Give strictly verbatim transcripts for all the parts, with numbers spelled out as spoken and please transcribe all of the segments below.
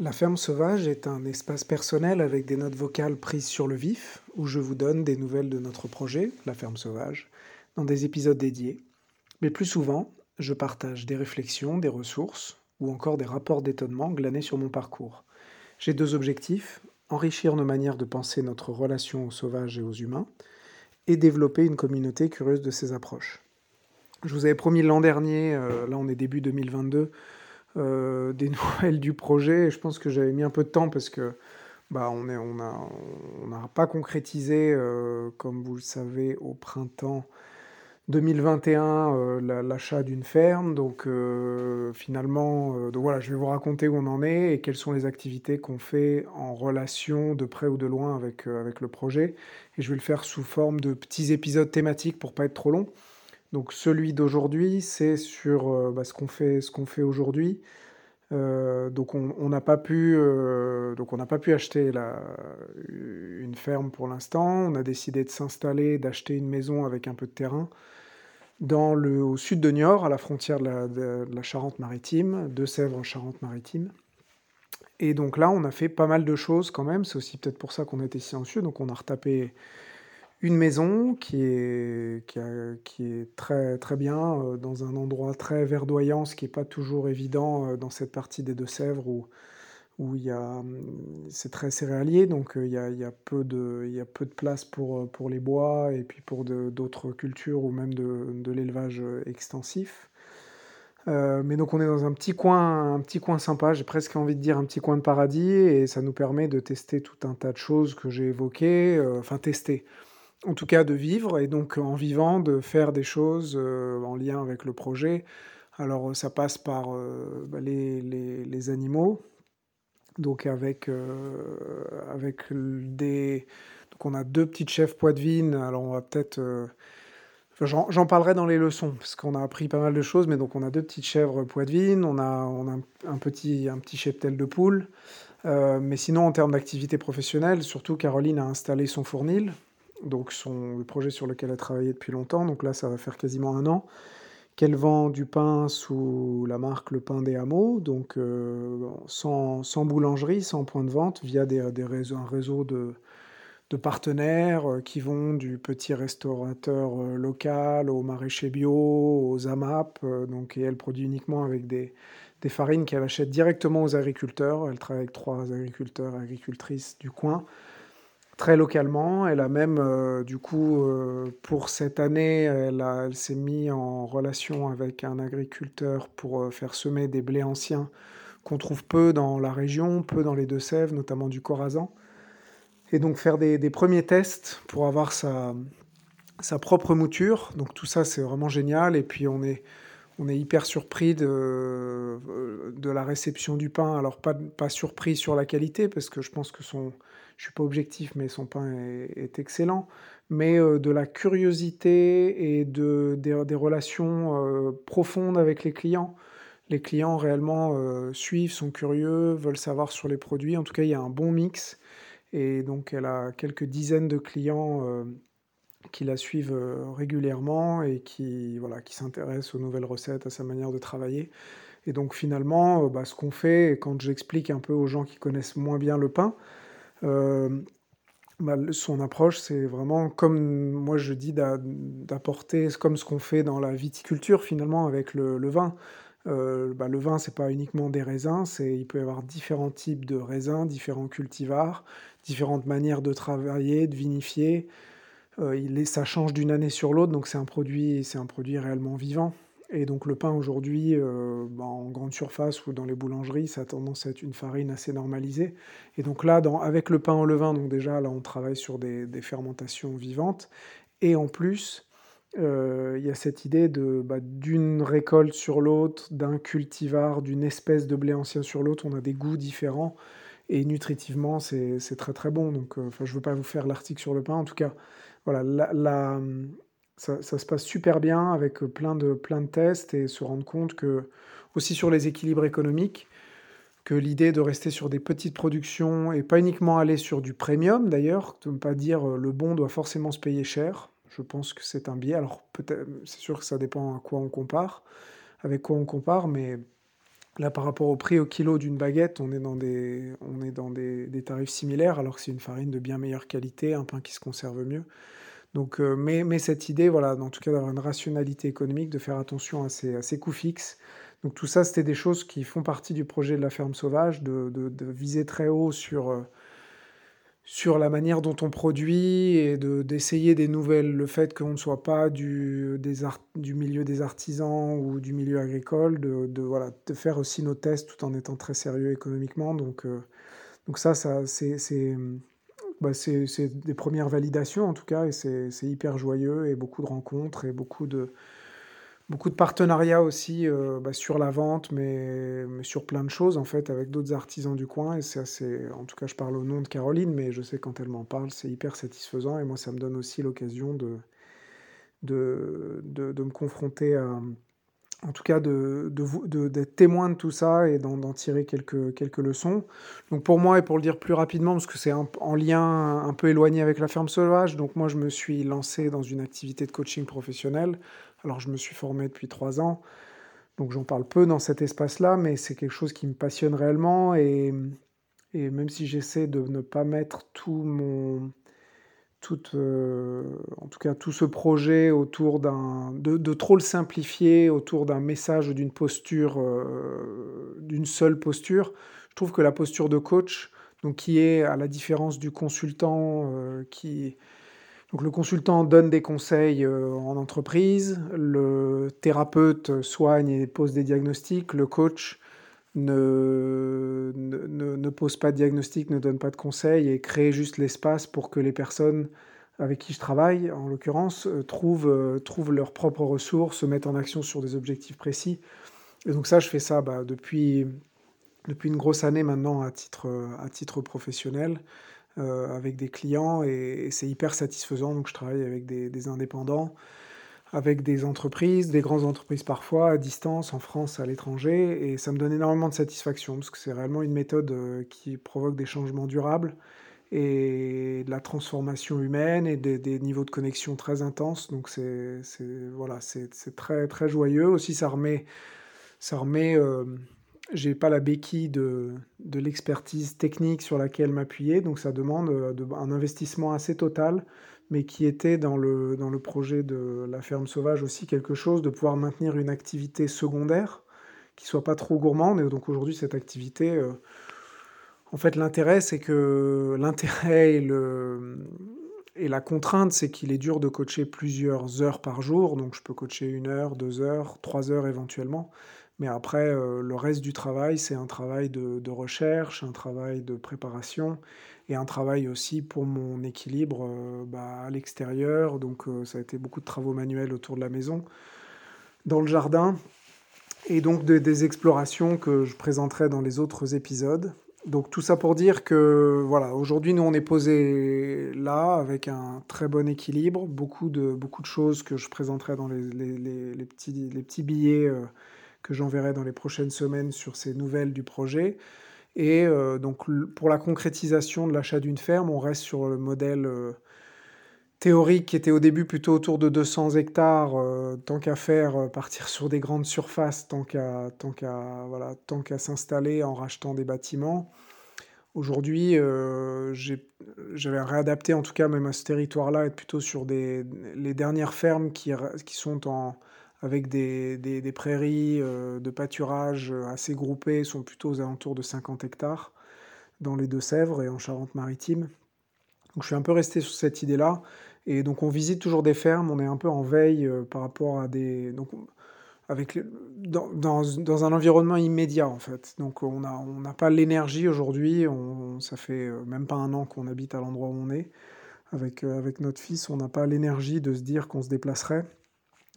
La Ferme Sauvage est un espace personnel avec des notes vocales prises sur le vif, où je vous donne des nouvelles de notre projet, La Ferme Sauvage, dans des épisodes dédiés. Mais plus souvent, je partage des réflexions, des ressources, ou encore des rapports d'étonnement glanés sur mon parcours. J'ai deux objectifs, enrichir nos manières de penser notre relation aux sauvages et aux humains, et développer une communauté curieuse de ces approches. Je vous avais promis l'an dernier, euh, là on est début deux mille vingt-deux, Euh, des nouvelles du projet. Je pense que j'avais mis un peu de temps parce que bah, on n'a on on a pas concrétisé, euh, comme vous le savez, au printemps deux mille vingt et un, euh, la, l'achat d'une ferme. Donc euh, finalement, euh, donc voilà, je vais vous raconter où on en est et quelles sont les activités qu'on fait en relation de près ou de loin avec, euh, avec le projet. Et je vais le faire sous forme de petits épisodes thématiques pour ne pas être trop long. Donc celui d'aujourd'hui, c'est sur euh, bah, ce qu'on fait, ce qu'on fait aujourd'hui. Euh, donc on n'a pas pu, euh, donc on n'a pas pu acheter la, une ferme pour l'instant. On a décidé de s'installer, d'acheter une maison avec un peu de terrain dans le, au sud de Niort, à la frontière de la, de, de la Charente-Maritime, Deux-Sèvres en Charente-Maritime. Et donc là, on a fait pas mal de choses quand même. C'est aussi peut-être pour ça qu'on était silencieux. Donc on a retapé une maison qui est, qui, a, qui est très, très bien, euh, dans un endroit très verdoyant, ce qui n'est pas toujours évident euh, dans cette partie des Deux-Sèvres où, où y a, c'est très céréalier, donc il euh, y, a, y, a peu de, y a peu de place pour, pour les bois et puis pour de, d'autres cultures ou même de, de l'élevage extensif. Euh, mais donc on est dans un petit coin, un petit coin sympa, j'ai presque envie de dire un petit coin de paradis, et ça nous permet de tester tout un tas de choses que j'ai évoquées, euh, enfin tester. En tout cas de vivre, et donc en vivant, de faire des choses euh, en lien avec le projet. Alors ça passe par euh, les, les, les animaux, donc avec, euh, avec des... Donc on a deux petites chefs poitevines, alors on va peut-être... Euh... Enfin, j'en, j'en parlerai dans les leçons, parce qu'on a appris pas mal de choses, mais donc on a deux petites chèvres poitevines, on a, on a un, petit, un petit cheptel de poules, euh, mais sinon en termes d'activité professionnelle, surtout Caroline a installé son fournil, donc son, le projet sur lequel elle a travaillé depuis longtemps, donc là ça va faire quasiment un an, qu'elle vend du pain sous la marque Le Pain des Hameaux, donc euh, sans, sans boulangerie, sans point de vente, via des, des réseaux, un réseau de, de partenaires euh, qui vont du petit restaurateur euh, local au maraîcher bio, aux A M A P, euh, donc, et elle produit uniquement avec des, des farines qu'elle achète directement aux agriculteurs, elle travaille avec trois agriculteurs et agricultrices du coin, très localement. Elle a même, euh, du coup, euh, pour cette année, elle, a, elle s'est mise en relation avec un agriculteur pour euh, faire semer des blés anciens qu'on trouve peu dans la région, peu dans les Deux-Sèvres, notamment du Corazan. Et donc faire des, des premiers tests pour avoir sa, sa propre mouture. Donc tout ça, c'est vraiment génial. Et puis on est, on est hyper surpris de, de la réception du pain. Alors pas, pas surpris sur la qualité, parce que je pense que son... Je ne suis pas objectif, mais son pain est, est excellent. Mais euh, de la curiosité et de, des, des relations euh, profondes avec les clients. Les clients réellement euh, suivent, sont curieux, veulent savoir sur les produits. En tout cas, il y a un bon mix. Et donc, elle a quelques dizaines de clients euh, qui la suivent euh, régulièrement et qui, voilà, qui s'intéressent aux nouvelles recettes, à sa manière de travailler. Et donc, finalement, euh, bah, ce qu'on fait, quand j'explique un peu aux gens qui connaissent moins bien le pain, Euh, bah, son approche, c'est vraiment comme moi je dis d'a, d'apporter comme ce qu'on fait dans la viticulture finalement avec le, le vin. Euh, bah, le vin, c'est pas uniquement des raisins, c'est, il peut y avoir différents types de raisins, différents cultivars, différentes manières de travailler, de vinifier. Euh, il est, ça change d'une année sur l'autre, donc c'est un produit, c'est un produit réellement vivant. Et donc le pain aujourd'hui, euh, bah, en grande surface ou dans les boulangeries, ça a tendance à être une farine assez normalisée. Et donc là, dans, avec le pain au levain, donc déjà là on travaille sur des, des fermentations vivantes. Et en plus, il euh, y a cette idée de, bah, d'une récolte sur l'autre, d'un cultivar, d'une espèce de blé ancien sur l'autre, on a des goûts différents. Et nutritivement, c'est, c'est très très bon. Donc euh, je ne veux pas vous faire l'article sur le pain. En tout cas, voilà, la... la Ça, ça se passe super bien avec plein de, plein de tests et se rendre compte que, aussi sur les équilibres économiques, que l'idée de rester sur des petites productions et pas uniquement aller sur du premium d'ailleurs, de ne pas dire le bon doit forcément se payer cher, je pense que c'est un biais. Alors peut-être, c'est sûr que ça dépend à quoi on compare, avec quoi on compare, mais Là, par rapport au prix au kilo d'une baguette, on est dans des, on est dans des, des tarifs similaires, alors que c'est une farine de bien meilleure qualité, un pain qui se conserve mieux. Donc, euh, mais, mais cette idée, voilà, en tout cas d'avoir une rationalité économique, de faire attention à ces, à ces coûts fixes. Donc tout ça, c'était des choses qui font partie du projet de la ferme sauvage, de, de, de viser très haut sur, euh, sur la manière dont on produit et de, d'essayer des nouvelles, le fait qu'on ne soit pas du, des art, du milieu des artisans ou du milieu agricole, de, de, voilà, de faire aussi nos tests tout en étant très sérieux économiquement. Donc, euh, donc ça, ça c'est... c'est Bah c'est, c'est des premières validations en tout cas, et c'est, c'est hyper joyeux, et beaucoup de rencontres et beaucoup de, beaucoup de partenariats aussi euh, bah sur la vente, mais, mais sur plein de choses en fait avec d'autres artisans du coin. Et c'est assez, en tout cas je parle au nom de Caroline, mais je sais quand elle m'en parle, c'est hyper satisfaisant, et moi ça me donne aussi l'occasion de, de, de, de me confronter à, en tout cas de, de, de, d'être témoin de tout ça et d'en, d'en tirer quelques, quelques leçons. Donc pour moi, et pour le dire plus rapidement, parce que c'est un, en lien un peu éloigné avec la ferme sauvage, donc moi je me suis lancé dans une activité de coaching professionnel. Alors je me suis formé depuis trois ans, donc j'en parle peu dans cet espace-là, mais c'est quelque chose qui me passionne réellement, et, et même si j'essaie de ne pas mettre tout mon... Tout, euh, en tout cas tout ce projet autour d'un, de, de trop le simplifier autour d'un message ou d'une posture, euh, d'une seule posture. Je trouve que la posture de coach, donc, qui est à la différence du consultant, euh, qui, donc le consultant donne des conseils euh, en entreprise, le thérapeute soigne et pose des diagnostics, le coach Ne, ne, ne pose pas de diagnostic, ne donne pas de conseils, et crée juste l'espace pour que les personnes avec qui je travaille, en l'occurrence, trouvent, euh, trouvent leurs propres ressources, se mettent en action sur des objectifs précis. Et donc ça, je fais ça bah, depuis, depuis une grosse année maintenant à titre, à titre professionnel, euh, avec des clients, et, et c'est hyper satisfaisant. Donc je travaille avec des, des indépendants, avec des entreprises, des grandes entreprises parfois, à distance, en France, à l'étranger, et ça me donne énormément de satisfaction, parce que c'est réellement une méthode qui provoque des changements durables, et de la transformation humaine, et des, des niveaux de connexion très intenses, donc c'est, c'est, voilà, c'est, c'est très, très joyeux. Aussi, ça remet... Ça remet euh, j'ai pas la béquille de, de l'expertise technique sur laquelle m'appuyer, donc ça demande de, un investissement assez total, mais qui était dans le, dans le projet de la ferme sauvage aussi quelque chose de pouvoir maintenir une activité secondaire qui ne soit pas trop gourmande. Et donc aujourd'hui, cette activité, euh, en fait, l'intérêt, c'est que l'intérêt et, le, et la contrainte, c'est qu'il est dur de coacher plusieurs heures par jour. Donc je peux coacher une heure, deux heures, trois heures éventuellement. Mais après, euh, le reste du travail, c'est un travail de, de recherche, un travail de préparation, et un travail aussi pour mon équilibre euh, bah, à l'extérieur. Donc euh, ça a été beaucoup de travaux manuels autour de la maison, dans le jardin, et donc de, des explorations que je présenterai dans les autres épisodes. Donc tout ça pour dire que voilà, aujourd'hui nous on est posé là avec un très bon équilibre, beaucoup de, beaucoup de choses que je présenterai dans les, les, les, les, petits, les petits billets euh, que j'enverrai dans les prochaines semaines sur ces nouvelles du projet. Et euh, donc pour la concrétisation de l'achat d'une ferme, on reste sur le modèle euh, théorique qui était au début plutôt autour de deux cents hectares, euh, tant qu'à faire, euh, partir sur des grandes surfaces, tant qu'à, tant qu'à, voilà, tant qu'à s'installer en rachetant des bâtiments. Aujourd'hui, euh, j'ai, j'avais réadapté en tout cas même à ce territoire-là, être plutôt sur des, les dernières fermes qui, qui sont en... avec des, des, des prairies euh, de pâturage assez groupées, sont plutôt aux alentours de cinquante hectares dans les Deux-Sèvres et en Charente-Maritime. Donc je suis un peu resté sur cette idée-là. Et donc on visite toujours des fermes, on est un peu en veille euh, par rapport à des... Donc, avec, dans, dans, dans un environnement immédiat, en fait. Donc on n'a on a pas l'énergie aujourd'hui, on, ça fait même pas un an qu'on habite à l'endroit où on est. Avec, euh, avec notre fils, on n'a pas l'énergie de se dire qu'on se déplacerait.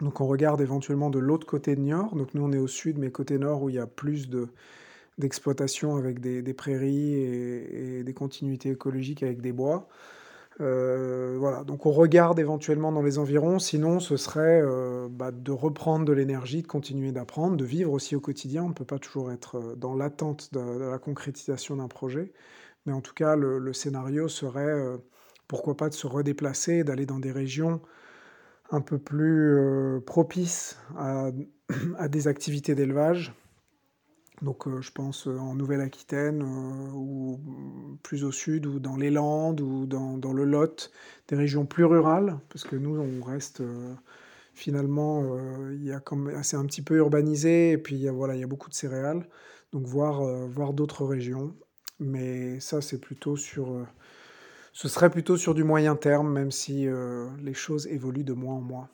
Donc on regarde éventuellement de l'autre côté de Niort. Donc nous on est au sud, mais côté nord où il y a plus de, d'exploitation avec des, des prairies et, et des continuités écologiques avec des bois. Euh, voilà. Donc on regarde éventuellement dans les environs. Sinon ce serait euh, bah, de reprendre de l'énergie, de continuer d'apprendre, de vivre aussi au quotidien. On ne peut pas toujours être dans l'attente de, de la concrétisation d'un projet. Mais en tout cas le, le scénario serait euh, pourquoi pas de se redéplacer, d'aller dans des régions un peu plus euh, propice à, à des activités d'élevage, Donc euh, je pense euh, en Nouvelle-Aquitaine euh, ou plus au sud ou dans les Landes ou dans, dans le Lot, des régions plus rurales, parce que nous on reste euh, finalement, euh, y a quand même, c'est un petit peu urbanisé et puis y a, voilà, il y a beaucoup de céréales, donc voir, euh, voir d'autres régions. Mais ça c'est plutôt sur, euh, ce serait plutôt sur du moyen terme, même si euh, les choses évoluent de mois en mois.